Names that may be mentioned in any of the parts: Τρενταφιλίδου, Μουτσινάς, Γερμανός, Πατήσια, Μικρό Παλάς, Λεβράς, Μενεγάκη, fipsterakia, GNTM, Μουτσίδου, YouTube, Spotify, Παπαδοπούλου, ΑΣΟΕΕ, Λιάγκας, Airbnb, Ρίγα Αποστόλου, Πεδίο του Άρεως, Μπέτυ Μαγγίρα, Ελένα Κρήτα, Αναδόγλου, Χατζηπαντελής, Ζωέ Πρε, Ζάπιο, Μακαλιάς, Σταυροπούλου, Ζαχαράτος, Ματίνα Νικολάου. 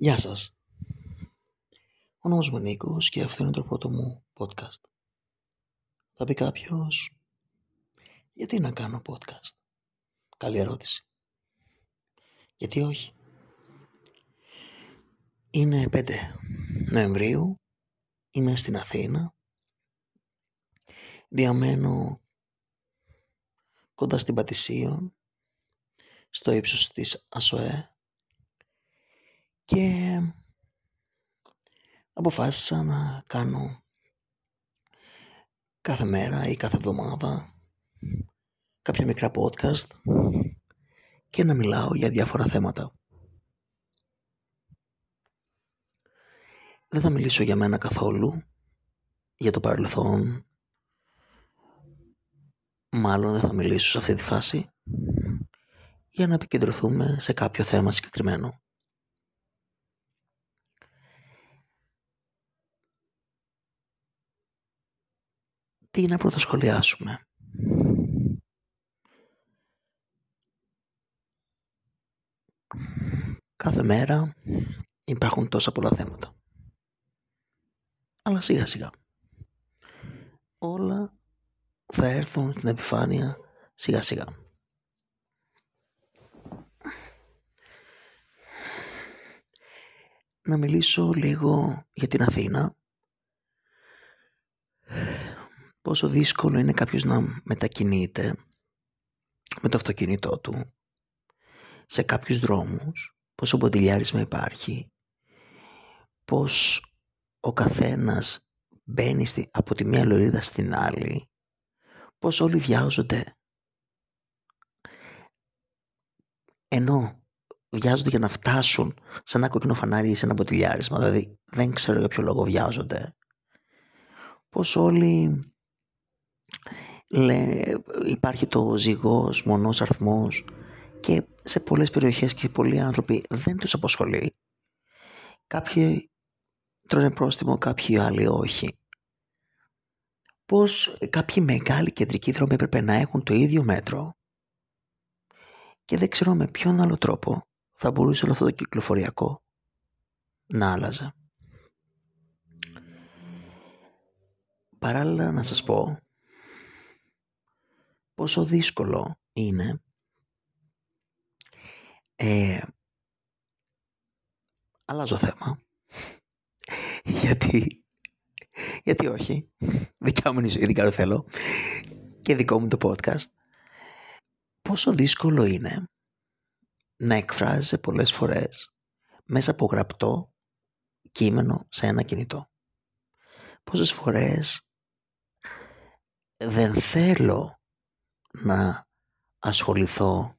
Γεια σας. Ονομάζομαι ο Νίκος και αυτό είναι το πρώτο μου podcast. Θα πει κάποιος, γιατί να κάνω podcast? Καλή ερώτηση. Γιατί όχι? Είναι 5 Νοεμβρίου, είμαι στην Αθήνα, διαμένω κοντά στην Πατησίων, στο ύψος της ΑΣΟΕΕ, και αποφάσισα να κάνω κάθε μέρα ή κάθε εβδομάδα κάποια μικρά podcast και να μιλάω για διάφορα θέματα. Δεν θα μιλήσω για μένα καθόλου, για το παρελθόν. Μάλλον δεν θα μιλήσω σε αυτή τη φάση, για να επικεντρωθούμε σε κάποιο θέμα συγκεκριμένο. Τι να πρωτοσχολιάσουμε? Κάθε μέρα υπάρχουν τόσα πολλά θέματα. Αλλά σιγά σιγά όλα θα έρθουν στην επιφάνεια σιγά σιγά. Να μιλήσω λίγο για την Αθήνα. Πόσο δύσκολο είναι κάποιος να μετακινείται με το αυτοκίνητό του σε κάποιους δρόμους, πόσο μποντιλιάρισμα υπάρχει, πώς ο καθένας μπαίνει από τη μία λωρίδα στην άλλη, πώς όλοι βιάζονται. Ενώ βιάζονται για να φτάσουν σε ένα κόκκινο φανάρι ή σε ένα μποντιλιάρισμα, δηλαδή δεν ξέρω για ποιο λόγο βιάζονται. Πώς όλοι... Υπάρχει το ζυγός, μονός αριθμός, και σε πολλές περιοχές και πολλοί άνθρωποι δεν τους απασχολεί. Κάποιοι τρώνε πρόστιμο, κάποιοι άλλοι όχι. Πώς κάποιοι μεγάλοι κεντρικοί δρόμοι έπρεπε να έχουν το ίδιο μέτρο και δεν ξέρω με ποιον άλλο τρόπο θα μπορούσε όλο αυτό το κυκλοφοριακό να άλλαζε. Παράλληλα να σας πω πόσο δύσκολο είναι αλλάζω θέμα γιατί όχι, δικιά μου ειδικά το θέλω και δικό μου το podcast, πόσο δύσκολο είναι να εκφράζεσαι πολλές φορές μέσα από γραπτό κείμενο σε ένα κινητό. Πόσες φορές δεν θέλω να ασχοληθώ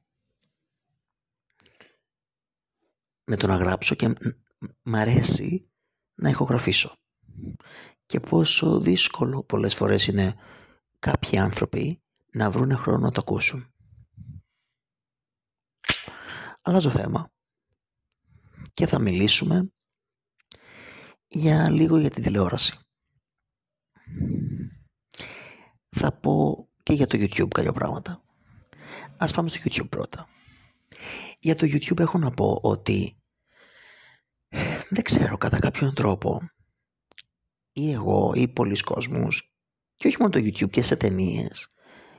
με το να γράψω και μ' αρέσει να ηχογραφήσω, και πόσο δύσκολο πολλές φορές είναι κάποιοι άνθρωποι να βρουν χρόνο να το ακούσουν. Αλλάζω θέμα και θα μιλήσουμε για λίγο για την τηλεόραση. Θα πω και για το YouTube κάποια πράγματα. Ας πάμε στο YouTube πρώτα. Για το YouTube έχω να πω ότι δεν ξέρω, κατά κάποιον τρόπο ή εγώ ή πολλοί κόσμος, και όχι μόνο το YouTube, και σε ταινίες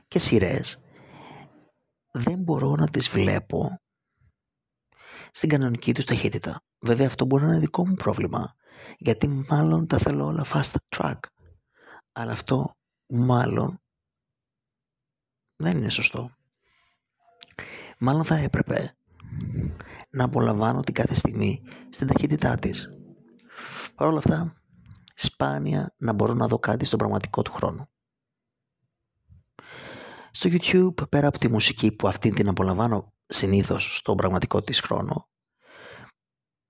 και σειρές, δεν μπορώ να τις βλέπω στην κανονική τους ταχύτητα. Βέβαια αυτό μπορεί να είναι δικό μου πρόβλημα, γιατί μάλλον τα θέλω όλα fast track, αλλά αυτό μάλλον δεν είναι σωστό. Μάλλον θα έπρεπε να απολαμβάνω την κάθε στιγμή στην ταχύτητά της. Παρ' όλα αυτά, σπάνια να μπορώ να δω κάτι στον πραγματικό του χρόνο. Στο YouTube, πέρα από τη μουσική που αυτή την απολαμβάνω συνήθως στον πραγματικό της χρόνο,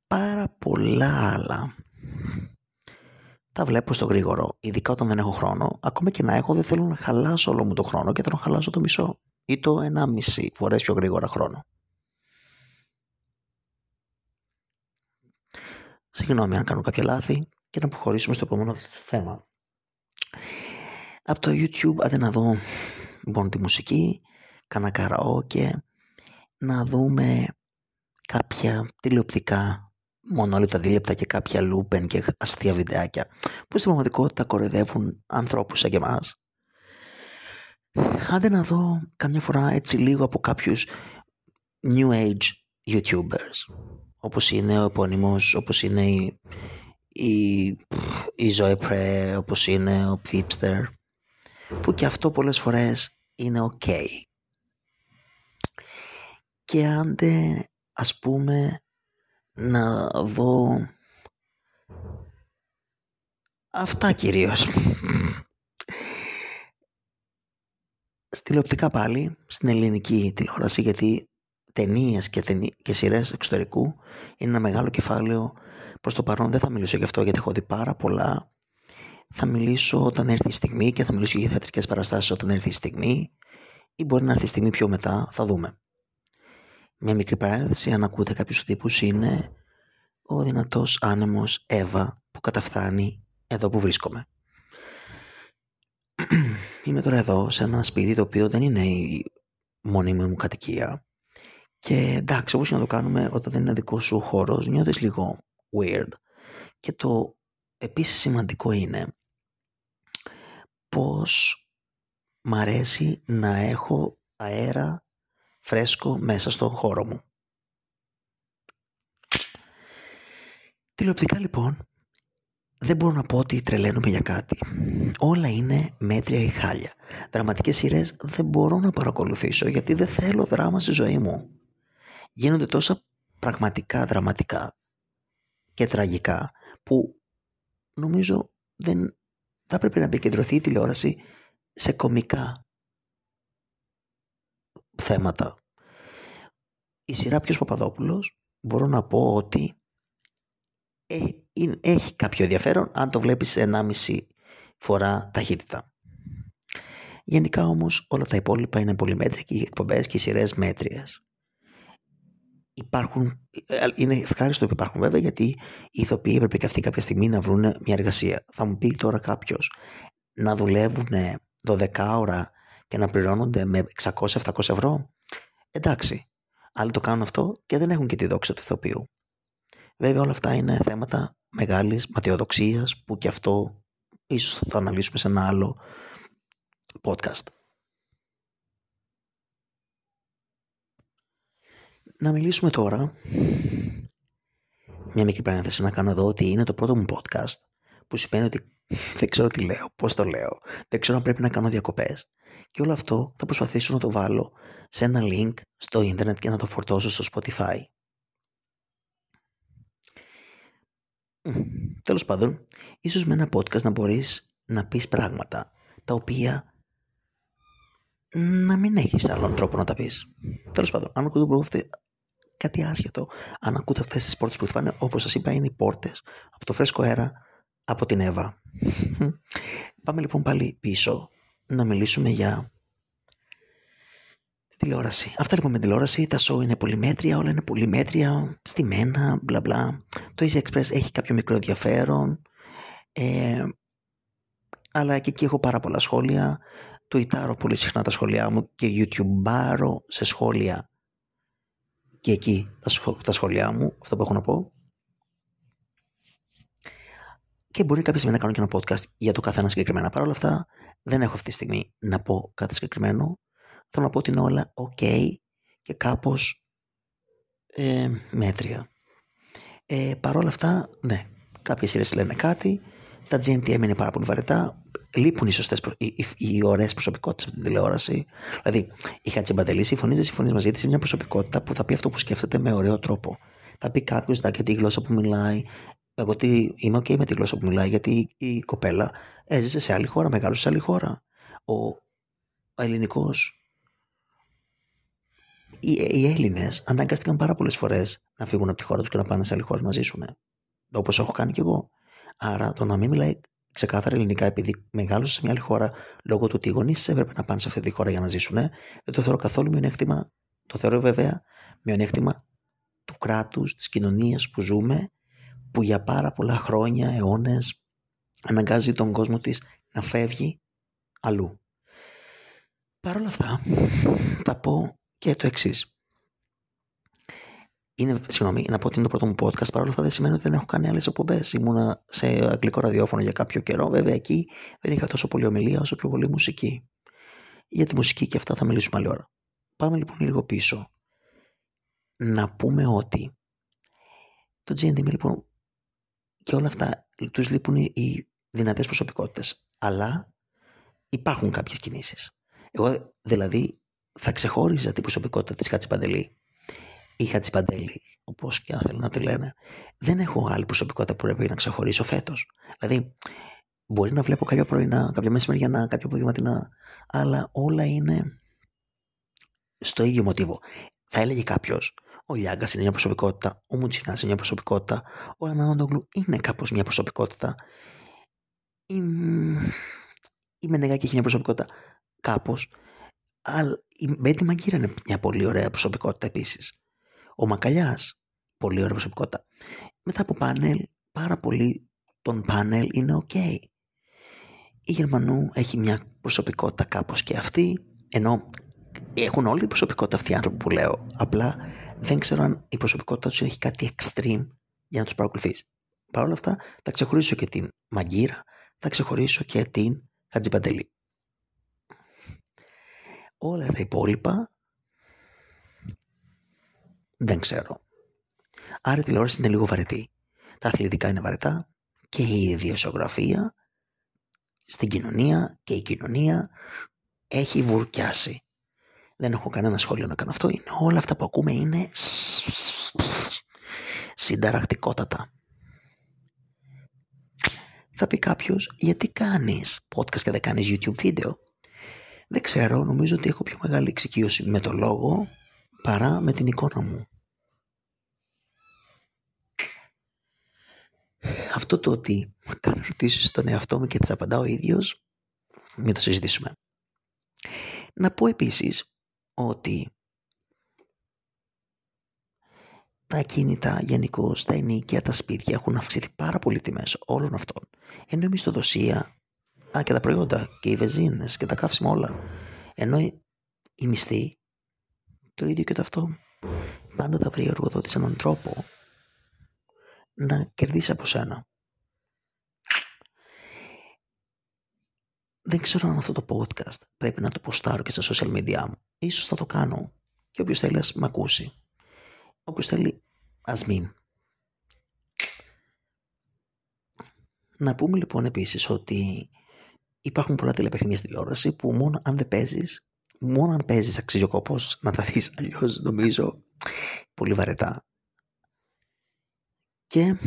πάρα πολλά άλλα τα βλέπω στο γρήγορο, ειδικά όταν δεν έχω χρόνο. Ακόμα και να έχω, δεν θέλω να χαλάσω όλο μου το χρόνο και θέλω να χαλάσω το μισό ή το 1,5 φορές πιο γρήγορα χρόνο. Συγγνώμη αν κάνω κάποια λάθη και να προχωρήσουμε στο επόμενο θέμα. Από το YouTube, άντε να δω μόνο τη μουσική, κάνα καραόκε, να δούμε κάποια τηλεοπτικά μονόλεπτα, δίλεπτα και κάποια λούπεν και αστεία βιντεάκια που στην πραγματικότητα κοροϊδεύουν ανθρώπους σαν και εμάς. Άντε να δω καμιά φορά έτσι λίγο από κάποιους new age YouTubers, όπως είναι ο επώνυμος, όπως είναι η Ζωέ Πρε, όπως είναι ο Pipster, που και αυτό πολλές φορές είναι ok. Και άντε ας πούμε να δω αυτά κυρίως. Στη τηλεοπτικά πάλι, στην ελληνική τηλεόραση, γιατί ταινίες και σειρές εξωτερικού είναι ένα μεγάλο κεφάλαιο. Προς το παρόν δεν θα μιλήσω γι' αυτό γιατί έχω δει πάρα πολλά. Θα μιλήσω όταν έρθει η στιγμή και θα μιλήσω για θεατρικές παραστάσεις όταν έρθει η στιγμή, ή μπορεί να έρθει η στιγμή πιο μετά, θα δούμε. Μια μικρή παρένθεση, αν ακούτε κάποιους τύπους, είναι ο δυνατός άνεμος Εύα που καταφθάνει εδώ που βρίσκομαι. Είμαι τώρα εδώ σε ένα σπίτι το οποίο δεν είναι η μονίμη μου κατοικία και εντάξει, όπως και να το κάνουμε, όταν δεν είναι δικό σου χώρος νιώθεις λίγο weird. Και το επίσης σημαντικό είναι πως μ' αρέσει να έχω αέρα φρέσκο μέσα στον χώρο μου. Τηλεοπτικά λοιπόν δεν μπορώ να πω ότι τρελαίνομαι για κάτι. Όλα είναι μέτρια ή χάλια. Δραματικές σειρές δεν μπορώ να παρακολουθήσω γιατί δεν θέλω δράμα στη ζωή μου. Γίνονται τόσα πραγματικά δραματικά και τραγικά που νομίζω δεν θα πρέπει να επικεντρωθεί η τηλεόραση σε κωμικά θέματα. Η σειρά ποιος Παπαδόπουλος μπορώ να πω ότι έχει κάποιο ενδιαφέρον αν το βλέπεις 1,5 φορά ταχύτητα. Γενικά όμως όλα τα υπόλοιπα είναι πολύ μέτρια και οι εκπομπές και οι σειρές μέτριες. Είναι ευχάριστο που υπάρχουν βέβαια, γιατί οι ηθοποιοί έπρεπε και αυτοί κάποια στιγμή να βρουν μια εργασία. Θα μου πει τώρα κάποιος να δουλεύουν 12 ώρα και να πληρώνονται με 600-700 ευρώ. Εντάξει, άλλοι το κάνουν αυτό και δεν έχουν και τη δόξα του ηθοποιού. Βέβαια όλα αυτά είναι θέματα μεγάλης ματαιοδοξίας που και αυτό ίσως θα αναλύσουμε σε ένα άλλο podcast. Να μιλήσουμε τώρα, μια μικρή παρένθεση να κάνω εδώ, ότι είναι το πρώτο μου podcast που σημαίνει ότι δεν ξέρω τι λέω, πώς το λέω, δεν ξέρω αν πρέπει να κάνω διακοπές. Και όλο αυτό θα προσπαθήσω να το βάλω σε ένα link στο ίντερνετ και να το φορτώσω στο Spotify. Τέλος πάντων, ίσως με ένα podcast να μπορείς να πεις πράγματα τα οποία να μην έχεις άλλον τρόπο να τα πεις. Τέλος πάντων, αν ακούτε κάτι άσχετο, αν ακούτε αυτές τις πόρτες που χτυπάνε, όπως σας είπα είναι οι πόρτες από το φρέσκο αέρα από την Εύα. Πάμε λοιπόν πάλι πίσω να μιλήσουμε για τηλεόραση. Αυτά λοιπόν με τηλεόραση, τα show είναι πολύ μέτρια, όλα είναι πολύ μέτρια, στημένα, μπλα μπλα. Το Easy Express έχει κάποιο μικρό ενδιαφέρον, αλλά και εκεί έχω πάρα πολλά σχόλια. Τουιτάρω πολύ συχνά τα σχόλιά μου και YouTubeάρω σε σχόλια και εκεί τα σχόλιά μου, αυτό που έχω να πω. Και μπορεί κάποια στιγμή να κάνω και ένα podcast για το καθένα συγκεκριμένα. Παρ' όλα αυτά δεν έχω αυτή τη στιγμή να πω κάτι συγκεκριμένο. Θέλω να πω ότι είναι όλα ok και κάπως μέτρια. Παρ' όλα αυτά, ναι, κάποιες σειρές λένε κάτι, τα GNTM είναι πάρα πολύ βαρετά, λείπουν οι σωστές, οι ωραίες προσωπικότητες από την τηλεόραση. Δηλαδή, η Χατζηπαντελής, συμφωνείς, δεν συμφωνείς μαζί της, είναι μια προσωπικότητα που θα πει αυτό που σκέφτεται με ωραίο τρόπο. Θα πει κάποιος, εντάξει, τη γλώσσα που μιλάει. Εγώ είμαι ok με τη γλώσσα που μιλάει, γιατί η κοπέλα έζησε σε άλλη χώρα, μεγάλωσε σε άλλη χώρα. Ο ελληνικός. Οι Έλληνες αναγκάστηκαν πάρα πολλές φορές να φύγουν από τη χώρα τους και να πάνε σε άλλη χώρα να ζήσουν. Όπως έχω κάνει κι εγώ. Άρα το να μην μιλάει ξεκάθαρα ελληνικά επειδή μεγάλωσε σε μια άλλη χώρα λόγω του ότι οι γονείς έπρεπε να πάνε σε αυτή τη χώρα για να ζήσουν, δεν το θεωρώ καθόλου μειονέκτημα. Το θεωρώ βέβαια μειονέκτημα του κράτους, της κοινωνίας που ζούμε, που για πάρα πολλά χρόνια, αιώνες, αναγκάζει τον κόσμο της να φεύγει αλλού. Παρ' όλα αυτά, θα πω και το εξής. να πω ότι είναι το πρώτο μου podcast. Παρόλα αυτά δεν σημαίνει ότι δεν έχω κάνει άλλες εκπομπές. Ήμουνα σε αγγλικό ραδιόφωνο για κάποιο καιρό. Βέβαια εκεί δεν είχα τόσο πολύ ομιλία όσο πιο πολύ μουσική. Για τη μουσική και αυτά θα μιλήσουμε άλλη ώρα. Πάμε λοιπόν λίγο πίσω. Να πούμε ότι το GNTM λοιπόν και όλα αυτά τους λείπουν οι δυνατές προσωπικότητες. Αλλά υπάρχουν κάποιες κινήσεις. Εγώ δηλαδή θα ξεχώριζα την προσωπικότητα της Χατζηπαντελή. Η Χατζηπαντελή, όπως και αν θέλουν να τη λένε, δεν έχω άλλη προσωπικότητα που πρέπει να ξεχωρίσω φέτος. Δηλαδή, μπορεί να βλέπω κάποια πρωινά, κάποια μεσημεριανά, κάποια απογευματινά, αλλά όλα είναι στο ίδιο μοτίβο. Θα έλεγε κάποιος, ο Λιάγκας είναι μια προσωπικότητα, ο Μουτσινάς είναι μια προσωπικότητα, ο Αναδόγλου είναι κάπως μια προσωπικότητα, η Μενεγάκη έχει μια προσωπικότητα κάπως, αλλά η Μπέτυ Μαγγίρα είναι μια πολύ ωραία προσωπικότητα επίσης. Ο Μακαλιάς, πολύ ωραία προσωπικότητα. Μετά από πάνελ, πάρα πολύ τον πάνελ είναι ok. Η Γερμανού έχει μια προσωπικότητα κάπως και αυτή, ενώ έχουν όλη η προσωπικότητα αυτοί οι άνθρωποι που λέω. Απλά δεν ξέρω αν η προσωπικότητα τους έχει κάτι extreme για να τους παρακολουθείς. Παρ' όλα αυτά θα ξεχωρίσω και την Μαγγίρα, θα ξεχωρίσω και την Χατζηπαντελή. Όλα τα υπόλοιπα δεν ξέρω. Άρα η τηλεόραση είναι λίγο βαρετή. Τα αθλητικά είναι βαρετά και η ιδιοσιογραφία στην κοινωνία και η κοινωνία έχει βουρκιάσει. Δεν έχω κανένα σχόλιο να κάνω αυτό. Είναι όλα αυτά που ακούμε είναι συνταρακτικότατα. Θα πει κάποιος, γιατί κάνεις podcast και δεν κάνεις YouTube βίντεο? Δεν ξέρω, νομίζω ότι έχω πιο μεγάλη εξοικείωση με το λόγο παρά με την εικόνα μου. Αυτό το ότι κάνω ερωτήσεις στον εαυτό μου και τις απαντάω ο ίδιος, μην το συζητήσουμε. Να πω επίσης ότι τα κινητά γενικώς, τα ενοίκια, τα σπίτια έχουν αυξηθεί πάρα πολύ τιμές όλων αυτών. Ενώ η μισθοδοσία, και τα προϊόντα και οι βενζίνες και τα καύσιμα όλα, ενώ οι μισθοί, το ίδιο και το αυτό, πάντα θα βρει ο εργοδότης έναν τρόπο να κερδίσει από σένα. Δεν ξέρω αν αυτό το podcast πρέπει να το ποστάρω και στα social media μου. Ίσως θα το κάνω και όποιος θέλει ας μ' ακούσει. Όποιος θέλει ας μην. Να πούμε λοιπόν επίσης ότι υπάρχουν πολλά τηλεπαιχνίδια στην τηλεόραση που μόνο αν παίζεις αξίζει ο κόπος να τα δεις, αλλιώς νομίζω πολύ βαρετά. Και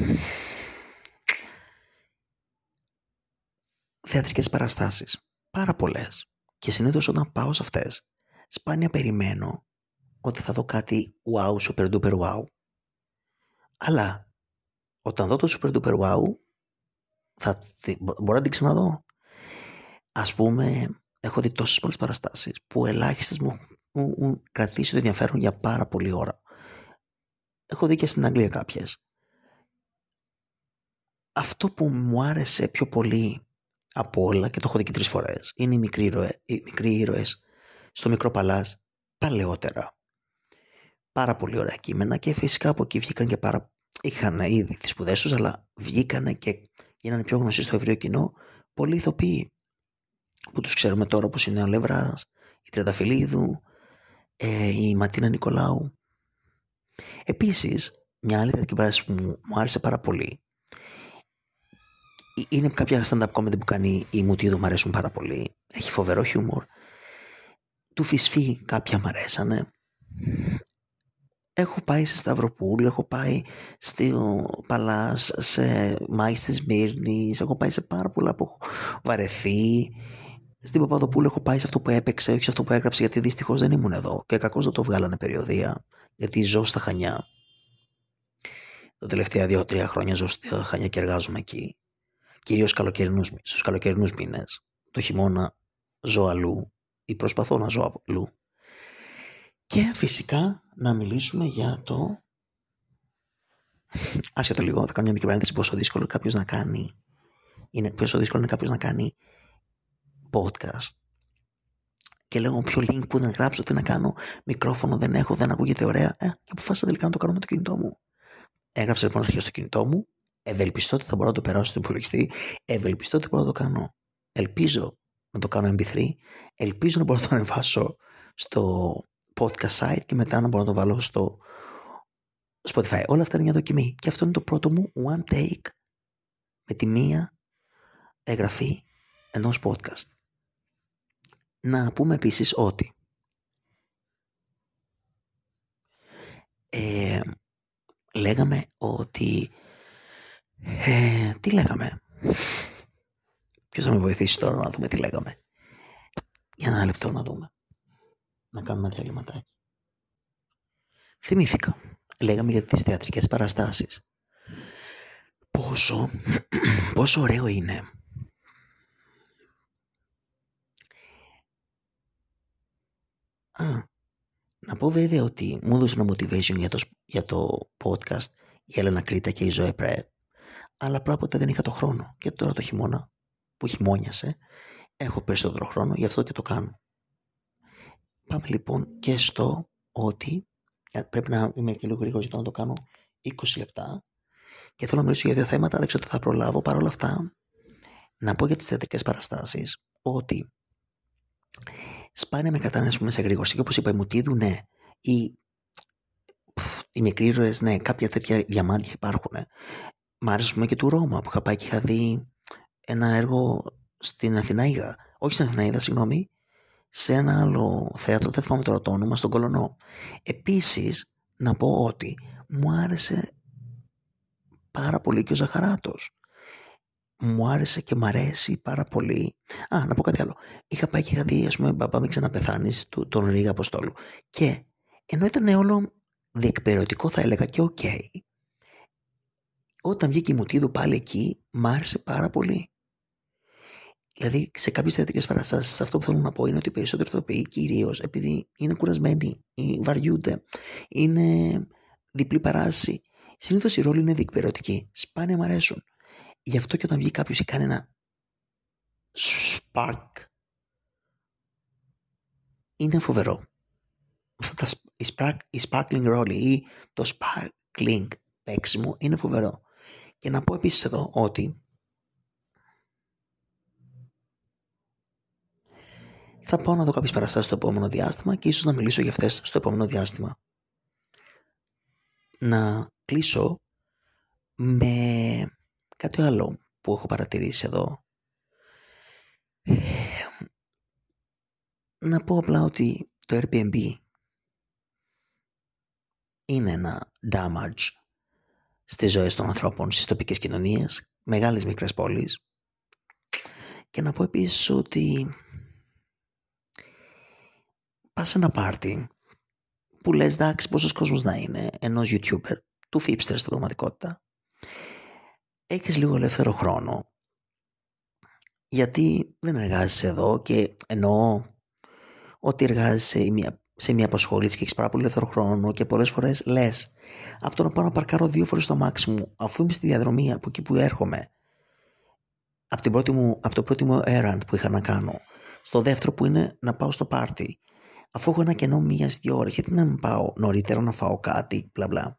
θεατρικές παραστάσεις, πάρα πολλές, και συνήθως όταν πάω σε αυτές σπάνια περιμένω ότι θα δω κάτι wow, super duper wow, αλλά όταν δω το super duper wow μπορώ να την ξαναδώ. Ας πούμε, έχω δει τόσες πολλές παραστάσεις που ελάχιστες μου έχουν κρατήσει το ενδιαφέρον για πάρα πολλή ώρα. Έχω δει και στην Αγγλία κάποιες. Αυτό που μου άρεσε πιο πολύ από όλα, και το έχω δει και 3 φορές, είναι οι μικροί ήρωες στο Μικρό Παλάς παλαιότερα. Πάρα πολύ ωραία κείμενα και φυσικά από εκεί βγήκαν και είχαν ήδη τις σπουδές τους, αλλά βγήκανε και γίνανε πιο γνωστοί στο ευρύο κοινό πολλοί ηθοποιοί που τους ξέρουμε τώρα, όπως είναι ο Λεβράς, η Τρενταφιλίδου, η Ματίνα Νικολάου. Επίσης, μια άλλη θεατρική παράσταση που μου άρεσε πάρα πολύ είναι κάποια stand-up comedy που κάνει η Μουτσίδου, μου αρέσουν πάρα πολύ. Έχει φοβερό χιούμορ. Του Φυσφή κάποια μου αρέσανε. Έχω πάει σε Σταυροπούλου, έχω πάει στο Παλάς, σε Μάη στη Σμύρνη, έχω πάει σε πάρα πολλά που έχω βαρεθεί. Στην Παπαδοπούλου έχω πάει σε αυτό που έπαιξε, όχι σε αυτό που έγραψε, γιατί δυστυχώς δεν ήμουν εδώ. Και κακώς δεν το βγάλανε περιοδία, γιατί ζω στα Χανιά. Τα τελευταία 2-3 χρόνια ζω στα Χανιά και εργάζομαι εκεί. Κυρίως στους καλοκαιρινούς μήνες. Το χειμώνα ζω αλλού ή προσπαθώ να ζω αλλού. Και φυσικά να μιλήσουμε για το... Άσχετο λίγο, θα κάνω μια μικρή παρένθεση, πόσο δύσκολο είναι κάποιος να κάνει podcast και λέω ποιο link που να γράψω, τι να κάνω, μικρόφωνο δεν έχω, δεν ακούγεται ωραία. Και αποφάσισα τελικά να το κάνω με το κινητό μου. Έγραψα λοιπόν αρχείο στο κινητό μου, ευελπιστώ ότι θα μπορώ να το περάσω στον υπολογιστή, ευελπιστώ ότι μπορώ να το κάνω. Ελπίζω να το κάνω MP3, ελπίζω να μπορώ να το ανεβάσω στο podcast site και μετά να μπορώ να το βάλω στο Spotify. Όλα αυτά είναι μια δοκιμή. Και αυτό είναι το πρώτο μου one take με τη μία εγγραφή ενός podcast. Να πούμε επίσης ότι λέγαμε ότι τι λέγαμε? Ποιος θα με βοηθήσει τώρα να δούμε τι λέγαμε? Για ένα λεπτό να δούμε. Να κάνουμε ένα διαλυματάκι. Θυμήθηκα. Λέγαμε για τις θεατρικές παραστάσεις. Πόσο ωραίο είναι να πω βέβαια ότι μου έδωσε ένα motivation για το podcast η Ελένα Κρήτα και η Ζωέ Πρε, αλλά πράγματι δεν είχα το χρόνο. Και τώρα το χειμώνα που χειμώνιασε έχω περισσότερο χρόνο, γι' αυτό και το κάνω. Πάμε λοιπόν και στο ότι πρέπει να είμαι και λίγο γρήγορος για να το κάνω 20 λεπτά και θέλω να μιλήσω για δύο θέματα, δεν ξέρω τι θα προλάβω. Παρ' όλα αυτά να πω για τις θεατρικές παραστάσεις ότι σπάνια με κρατάνε σε γρήγορση και όπως είπα η Μουτσίδου, ναι, οι μικροί ήρωες, ναι, κάποια τέτοια διαμάντια υπάρχουν. Μ' άρεσε και του Ρώμα που είχα πάει και είχα δει ένα έργο στην Αθηναίδα, όχι στην Αθηναίδα, συγγνώμη, σε ένα άλλο θέατρο, δεν θυμάμαι τώρα το όνομα, στον Κολονό. Επίσης, να πω ότι μου άρεσε πάρα πολύ και ο Ζαχαράτος. Μου άρεσε και μ' αρέσει πάρα πολύ. Να πω κάτι άλλο. Είχα πάει και είχα δει, ας πούμε, μπαμπά μην ξαναπεθάνεις, τον Ρίγα Αποστόλου. Και ενώ ήταν όλο διεκπαιρεωτικό, θα έλεγα και ok, όταν βγήκε η Μουτσίδου πάλι εκεί, μ' άρεσε πάρα πολύ. Δηλαδή, σε κάποιες θεατρικές παραστάσεις, αυτό που θέλω να πω είναι ότι οι περισσότεροι ηθοποιοί, κυρίως επειδή είναι κουρασμένοι ή βαριούνται, είναι διπλή παράσταση, συνήθως οι ρόλοι είναι διεκπαιρεωτικοί. Σπάνια μ' αρέσουν. Γι' αυτό και όταν βγει κάποιος ή κάνει ένα spark, είναι φοβερό. Αυτά οι sparkling ρόλοι ή το sparkling παίξιμο είναι φοβερό. Και να πω επίσης εδώ ότι θα πάω να δω κάποιες παραστάσεις στο επόμενο διάστημα και ίσως να μιλήσω για αυτές στο επόμενο διάστημα. Να κλείσω με κάτι άλλο που έχω παρατηρήσει εδώ. Να πω απλά ότι το Airbnb είναι ένα damage στις ζωές των ανθρώπων, στις τοπικές κοινωνίες, μεγάλες μικρές πόλεις. Και να πω επίσης ότι πας σε ένα πάρτι που λες εντάξει πόσος κόσμος να είναι, ενός YouTuber, του hipster στην πραγματικότητα. Έχεις λίγο ελεύθερο χρόνο γιατί δεν εργάζεσαι εδώ και εννοώ ότι εργάζεσαι σε μια απασχόληση και έχεις πάρα πολύ ελεύθερο χρόνο και πολλές φορές λες από το να πάω να παρκάρω 2 φορές το αμάξι μου αφού είμαι στη διαδρομή από εκεί που έρχομαι από το πρώτο μου errand που είχα να κάνω στο δεύτερο που είναι να πάω στο πάρτι, αφού έχω ένα κενό 1-2 ώρες, γιατί να μην πάω νωρίτερα να φάω κάτι, μπλα μπλα.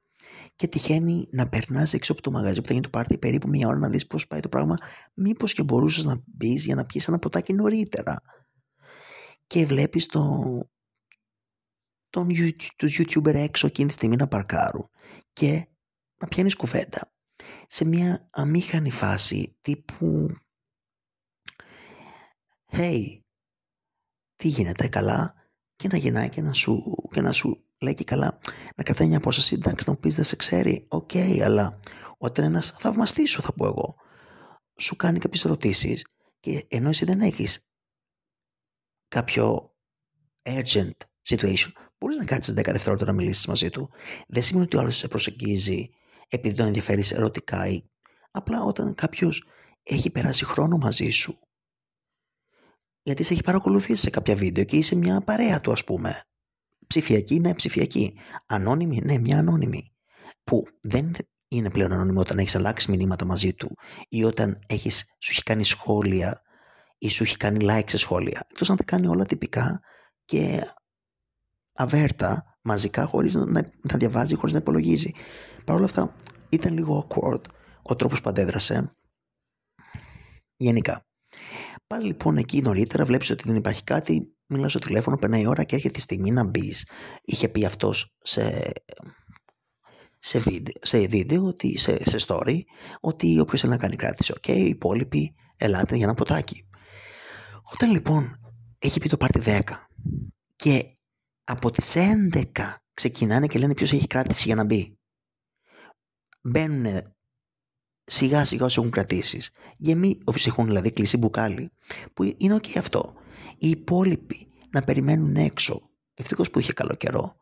Και τυχαίνει να περνάς έξω από το μαγαζί που θα γίνει το πάρτι περίπου 1 ώρα να δεις πώς πάει το πράγμα, μήπως και μπορούσες να μπεις για να πιεις ένα ποτάκι νωρίτερα. Και βλέπεις τους YouTuber έξω εκείνη τη στιγμή να παρκάρουν και να πιάνεις κουβέντα. Σε μια αμήχανη φάση τύπου «Hey, τι γίνεται, καλά?» και να γεννάει και να σου λέει και καλά να κρατάει μια απόσταση, εντάξει να μου πεις δεν σε ξέρει, ok, αλλά όταν ένας θαυμαστής σου θα πω εγώ σου κάνει κάποιες ερωτήσεις και ενώ εσύ δεν έχεις κάποιο urgent situation μπορείς να κάτσεις 10 δευτερόλεπτα να μιλήσεις μαζί του, δεν σημαίνει ότι ο άλλος σε προσεγγίζει επειδή τον ενδιαφέρεις ερωτικά ή απλά όταν κάποιος έχει περάσει χρόνο μαζί σου γιατί σε έχει παρακολουθήσει σε κάποια βίντεο και είσαι μια παρέα του, ας πούμε. Ψηφιακή, ναι, ψηφιακή. Ανώνυμη, ναι, μια ανώνυμη. Που δεν είναι πλέον ανώνυμη όταν έχεις αλλάξει μηνύματα μαζί του ή όταν σου έχει κάνει σχόλια ή σου έχει κάνει like σε σχόλια. Εκτός αν τα κάνει όλα τυπικά και αβέρτα, μαζικά, χωρίς να διαβάζει, χωρίς να υπολογίζει. Παρ' όλα αυτά, ήταν λίγο awkward ο τρόπος που αντέδρασε γενικά. Πας λοιπόν εκεί νωρίτερα, βλέπεις ότι δεν υπάρχει κάτι, μιλάς στο τηλέφωνο, περνάει η ώρα και έρχεται η στιγμή να μπεις. Είχε πει αυτός σε story, ότι όποιος θέλει να κάνει κράτηση, οκ, οι υπόλοιποι ελάτε για ένα ποτάκι. Όταν λοιπόν έχει πει το πάρτι 10 και από τις 11 ξεκινάνε και λένε ποιος έχει κράτηση για να μπει. Μπαίνουν σιγά σιγά όσοι έχουν κρατήσεις. Όσοι έχουν δηλαδή κλείσει μπουκάλι, που είναι οκ αυτό. Οι υπόλοιποι να περιμένουν έξω. Ευτυχώς που είχε καλό καιρό.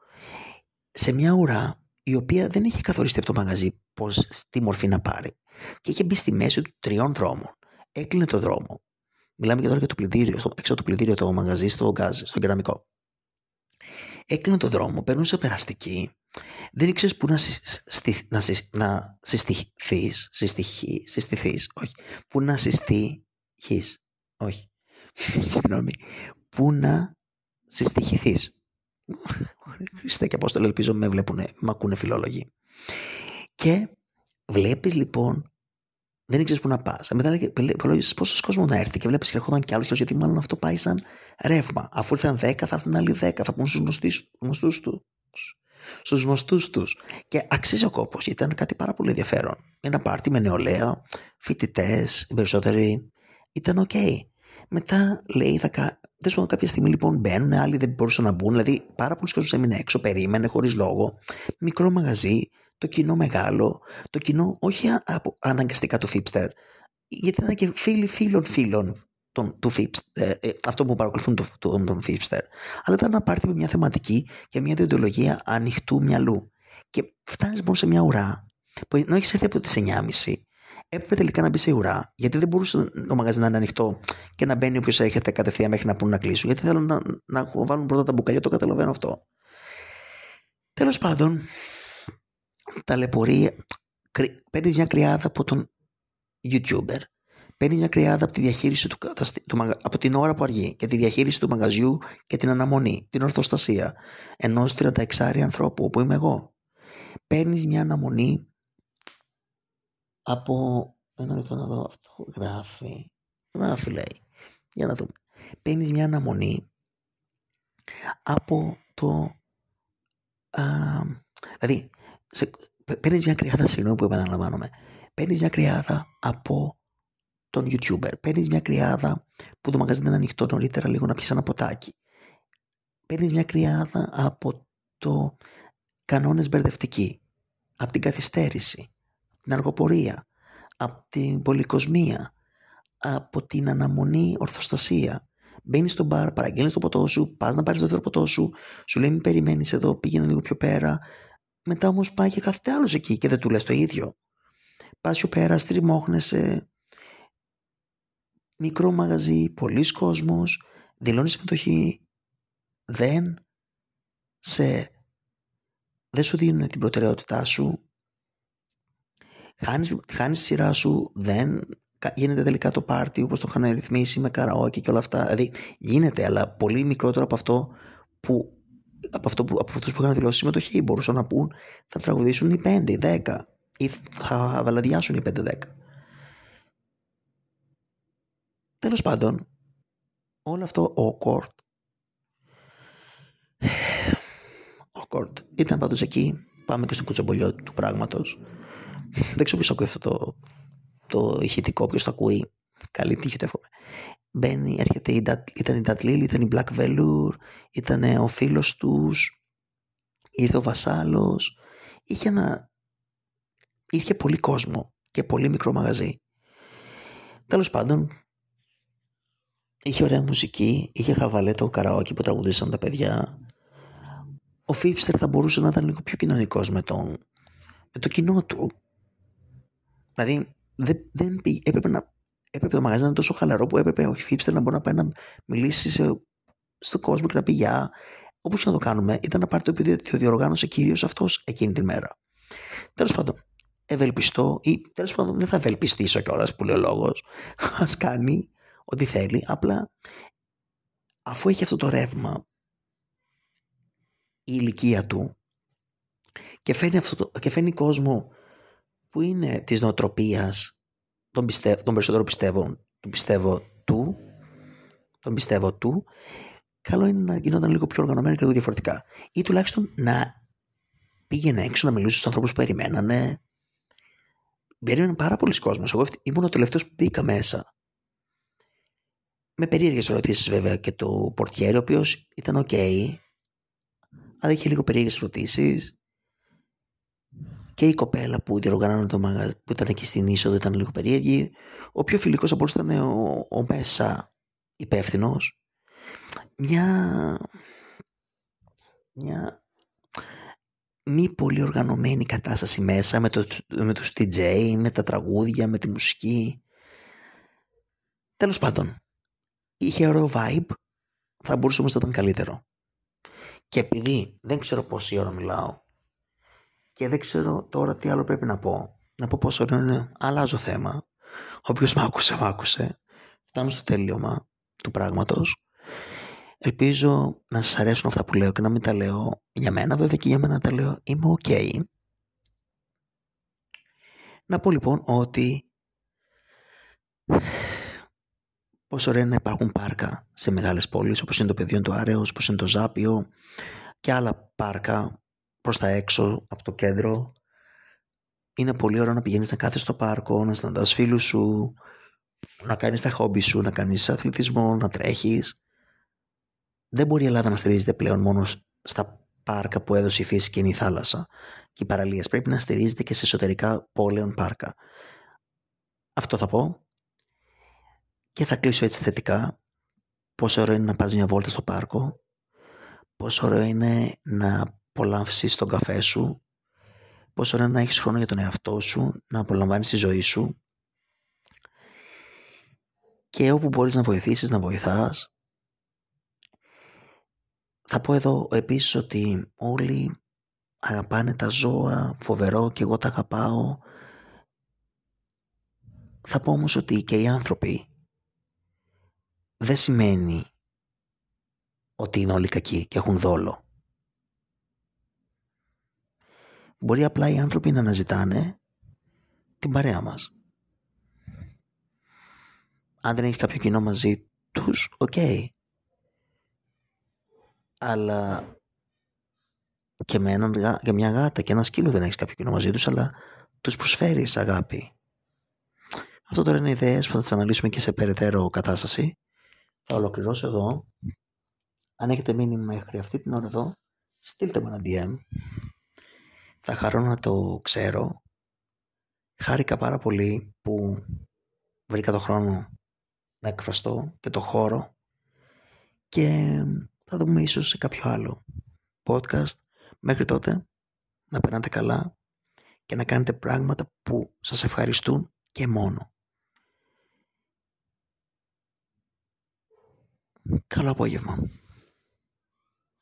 Σε μια ουρά η οποία δεν είχε καθοριστεί από το μαγαζί τι μορφή να πάρει. Και είχε μπει στη μέση του 3 δρόμων. Έκλεινε το δρόμο. Μιλάμε και τώρα για το πλυντήριο, έξω το πλυντήριο το μαγαζί, στο γκάζι, στον κεραμικό. Έκλεινε το δρόμο, περνούσε περαστική, δεν ήξερες πού να συστηθείς, όχι, πού να συστοιχείς, όχι, συγγνώμη, πού να συστοιχηθείς. Χριστέ και Απόστολε, ελπίζω με βλέπουνε, μ' ακούνε φιλόλογοι. Και βλέπεις λοιπόν, δεν ήξερες πού να πας. Μετά υπολόγισες πόσο κόσμο να έρθει και βλέπεις και ερχόταν κι άλλους, γιατί μάλλον αυτό πάει σαν ρεύμα. Αφού ήρθαν 10, θα έρθουν άλλοι 10, θα πούν στους γνωστούς τους. Και αξίζει ο κόπος, γιατί ήταν κάτι πάρα πολύ ενδιαφέρον. Ένα πάρτι με νεολαία, φοιτητές, οι περισσότεροι ήταν οκ. Μετά λέει, κάποια στιγμή λοιπόν μπαίνουν, άλλοι δεν μπορούσαν να μπουν. Δηλαδή, πάρα πολλοί κόσμος έμεινε έξω, περίμενε χωρίς λόγο. Μικρό μαγαζί. Το κοινό μεγάλο, το κοινό όχι αναγκαστικά του Fipster, γιατί ήταν και φίλοι φίλων του Fipster, αυτό που παρακολουθούν τον Fipster, αλλά ήταν ένα πάρτι με μια θεματική και μια διοντολογία ανοιχτού μυαλού. Και φτάνεις μόνο σε μια ουρά, που ενώ έχεις έρθει από τις 9.30, έπρεπε τελικά να μπει σε ουρά, γιατί δεν μπορούσε το μαγαζί να είναι ανοιχτό και να μπαίνει όποιος έρχεται κατευθείαν μέχρι να πούνε να κλείσουν, γιατί θέλουν να βάλουν πρώτα τα μπουκαλιά, το καταλαβαίνω αυτό. Τέλος πάντων. Ταλαιπωρία, παίρνεις μια κρυάδα από τον YouTuber, παίρνεις μια κρυάδα από τη διαχείριση από την ώρα που αργεί και τη διαχείριση του μαγαζιού και την αναμονή, την ορθοστασία ενός 36 ανθρώπου που είμαι εγώ. Παίρνεις μια αναμονή από ένα λεπτό να δω αυτό, γράφει λέει, για να δούμε. Παίρνεις μια αναμονή από το δηλαδή παίρνεις μια κρυάδα, συγγνώμη που επαναλαμβάνομαι, παίρνεις μια κρυάδα από τον YouTuber, παίρνεις μια κρυάδα που το μαγαζί ήταν ανοιχτό νωρίτερα λίγο να πιεις ένα ποτάκι, παίρνεις μια κρυάδα από το κανόνες μπερδευτική, από την καθυστέρηση, από την αργοπορία, από την πολυκοσμία, από την αναμονή ορθοστασία. Μπαίνεις στο μπαρ, παραγγέλνεις το ποτό σου, πας να πάρεις το δεύτερο ποτό σου, σου λέει μην περιμένεις εδώ, πήγαινε λίγο πιο πέρα. Μετά όμως πάει και κάθεται άλλος εκεί και δεν του λες το ίδιο. Πας πιο πέρα, στριμώχνεσαι, μικρό μαγαζί, πολλής κόσμος, δηλώνει συμμετοχή, δεν σου δίνουν την προτεραιότητά σου, χάνεις τη σειρά σου, δεν γίνεται τελικά το πάρτι όπως το είχαν ρυθμίσει με καραόκι και όλα αυτά. Δηλαδή γίνεται, αλλά πολύ μικρότερο από αυτό που... από αυτούς που είχαν δηλώσει συμμετοχή, μπορούσαν να πούν θα τραγουδήσουν οι 5-10 ή θα βαλαδιάσουν οι 5-10. Τέλος πάντων, όλο αυτό awkward ήταν πάντως εκεί. Πάμε και στο κουτσομπολιό του πράγματος. Δεν ξέρω ποιος ακούει αυτό το ηχητικό, ποιος το ακούει. Καλή τύχη, το εύχομαι. Μπαίνει, έρχεται, ήταν η Ντατλίλ, ήταν η Black Velour, ήταν ο φίλος τους, ήρθε ο Βασάλος, είχε πολύ κόσμο και πολύ μικρό μαγαζί. Τέλος πάντων, είχε ωραία μουσική, είχε χαβαλέ το καραόκι που τραγουδήσαν τα παιδιά. Ο Φίπστερ θα μπορούσε να ήταν λίγο πιο κοινωνικός με το κοινό του. Δηλαδή, έπρεπε το μαγαζί να είναι τόσο χαλαρό που έπρεπε ο Φίπστερ να μπορεί να πάει να μιλήσει στον κόσμο και να πει γεια. Όπως και να το κάνουμε, ήταν να πάρει το επειδή το διοργάνωσε κυρίως αυτός εκείνη την μέρα. Τέλος πάντων, ευελπιστώ, ή τέλος πάντων δεν θα ευελπιστήσω κιόλας που λέει ο λόγος. Ας κάνει ό,τι θέλει. Απλά αφού έχει αυτό το ρεύμα η ηλικία του και φέρνει κόσμο που είναι της νοοτροπίας των περισσότερων πιστεύω του, καλό είναι να γινόταν λίγο πιο οργανωμένα και λίγο διαφορετικά. Ή τουλάχιστον να πήγαινε έξω να μιλούσε στους ανθρώπους που περιμένανε. Περίμεναν πάρα πολλοί κόσμος. Εγώ ήμουν ο τελευταίος που μπήκα μέσα. Με περίεργες ερωτήσεις βέβαια και το πορτιέρι, ο οποίος ήταν ok, αλλά είχε λίγο περίεργες ερωτήσεις. Και η κοπέλα που διοργανώνει το μαγαζί, που ήταν εκεί στην είσοδο, ήταν λίγο περίεργη. Ο πιο φιλικός από όλους ήταν ο μέσα υπεύθυνος. Μια μη πολύ οργανωμένη κατάσταση μέσα με τους DJ, με τα τραγούδια, με τη μουσική. Τέλος πάντων, είχε ωραίο vibe, θα μπορούσε όμως να ήταν καλύτερο. Και επειδή δεν ξέρω πόση ώρα μιλάω και δεν ξέρω τώρα τι άλλο πρέπει να πω πόσο ωραίο είναι, αλλάζω θέμα. Όποιος μ' άκουσε, φτάνω στο τελείωμα του πράγματος. Ελπίζω να σας αρέσουν αυτά που λέω και να μην τα λέω για μένα, βέβαια, και για μένα τα λέω, είμαι ok. Να πω λοιπόν ότι πόσο ωραία είναι να υπάρχουν πάρκα σε μεγάλες πόλεις, όπως είναι το Πεδίο του Άρεως, όπως είναι το Ζάπιο και άλλα πάρκα προς τα έξω από το κέντρο. Είναι πολύ ωραίο να πηγαίνεις να κάθεσαι στο πάρκο, να συναντάς φίλους σου, να κάνεις τα χόμπι σου, να κάνεις αθλητισμό, να τρέχεις. Δεν μπορεί η Ελλάδα να στηρίζεται πλέον μόνο στα πάρκα που έδωσε η φύση και είναι η θάλασσα και οι παραλίες. Πρέπει να στηρίζεται και σε εσωτερικά πόλεων πάρκα. Αυτό θα πω και θα κλείσω έτσι θετικά. Πόσο ωραίο είναι να πας μια βόλτα στο πάρκο, πόσο ωραίο είναι να απολαύσεις τον καφέ σου, πόσο ωραίο είναι να έχεις χρόνο για τον εαυτό σου, να απολαμβάνεις τη ζωή σου, και όπου μπορείς να βοηθήσεις, να βοηθάς. Θα πω εδώ επίσης ότι όλοι αγαπάνε τα ζώα, φοβερό, και εγώ τα αγαπάω. Θα πω όμως ότι και οι άνθρωποι δεν σημαίνει ότι είναι όλοι κακοί και έχουν δόλο. Μπορεί απλά οι άνθρωποι να αναζητάνε την παρέα μας. Αν δεν έχεις κάποιο κοινό μαζί τους, ok. Αλλά και με μια γάτα και ένα σκύλο δεν έχεις κάποιο κοινό μαζί τους, αλλά τους προσφέρεις αγάπη. Αυτό τώρα είναι ιδέες που θα τις αναλύσουμε και σε περαιτέρω κατάσταση. Θα ολοκληρώσω εδώ. Αν έχετε μείνει μέχρι αυτή την ώρα εδώ, στείλτε μου ένα DM. Θα χαρώ να το ξέρω. Χάρηκα πάρα πολύ που βρήκα το χρόνο να εκφραστώ και το χώρο, και θα δούμε ίσως σε κάποιο άλλο podcast. Μέχρι τότε να περνάτε καλά και να κάνετε πράγματα που σας ευχαριστούν και μόνο. Καλό απόγευμα.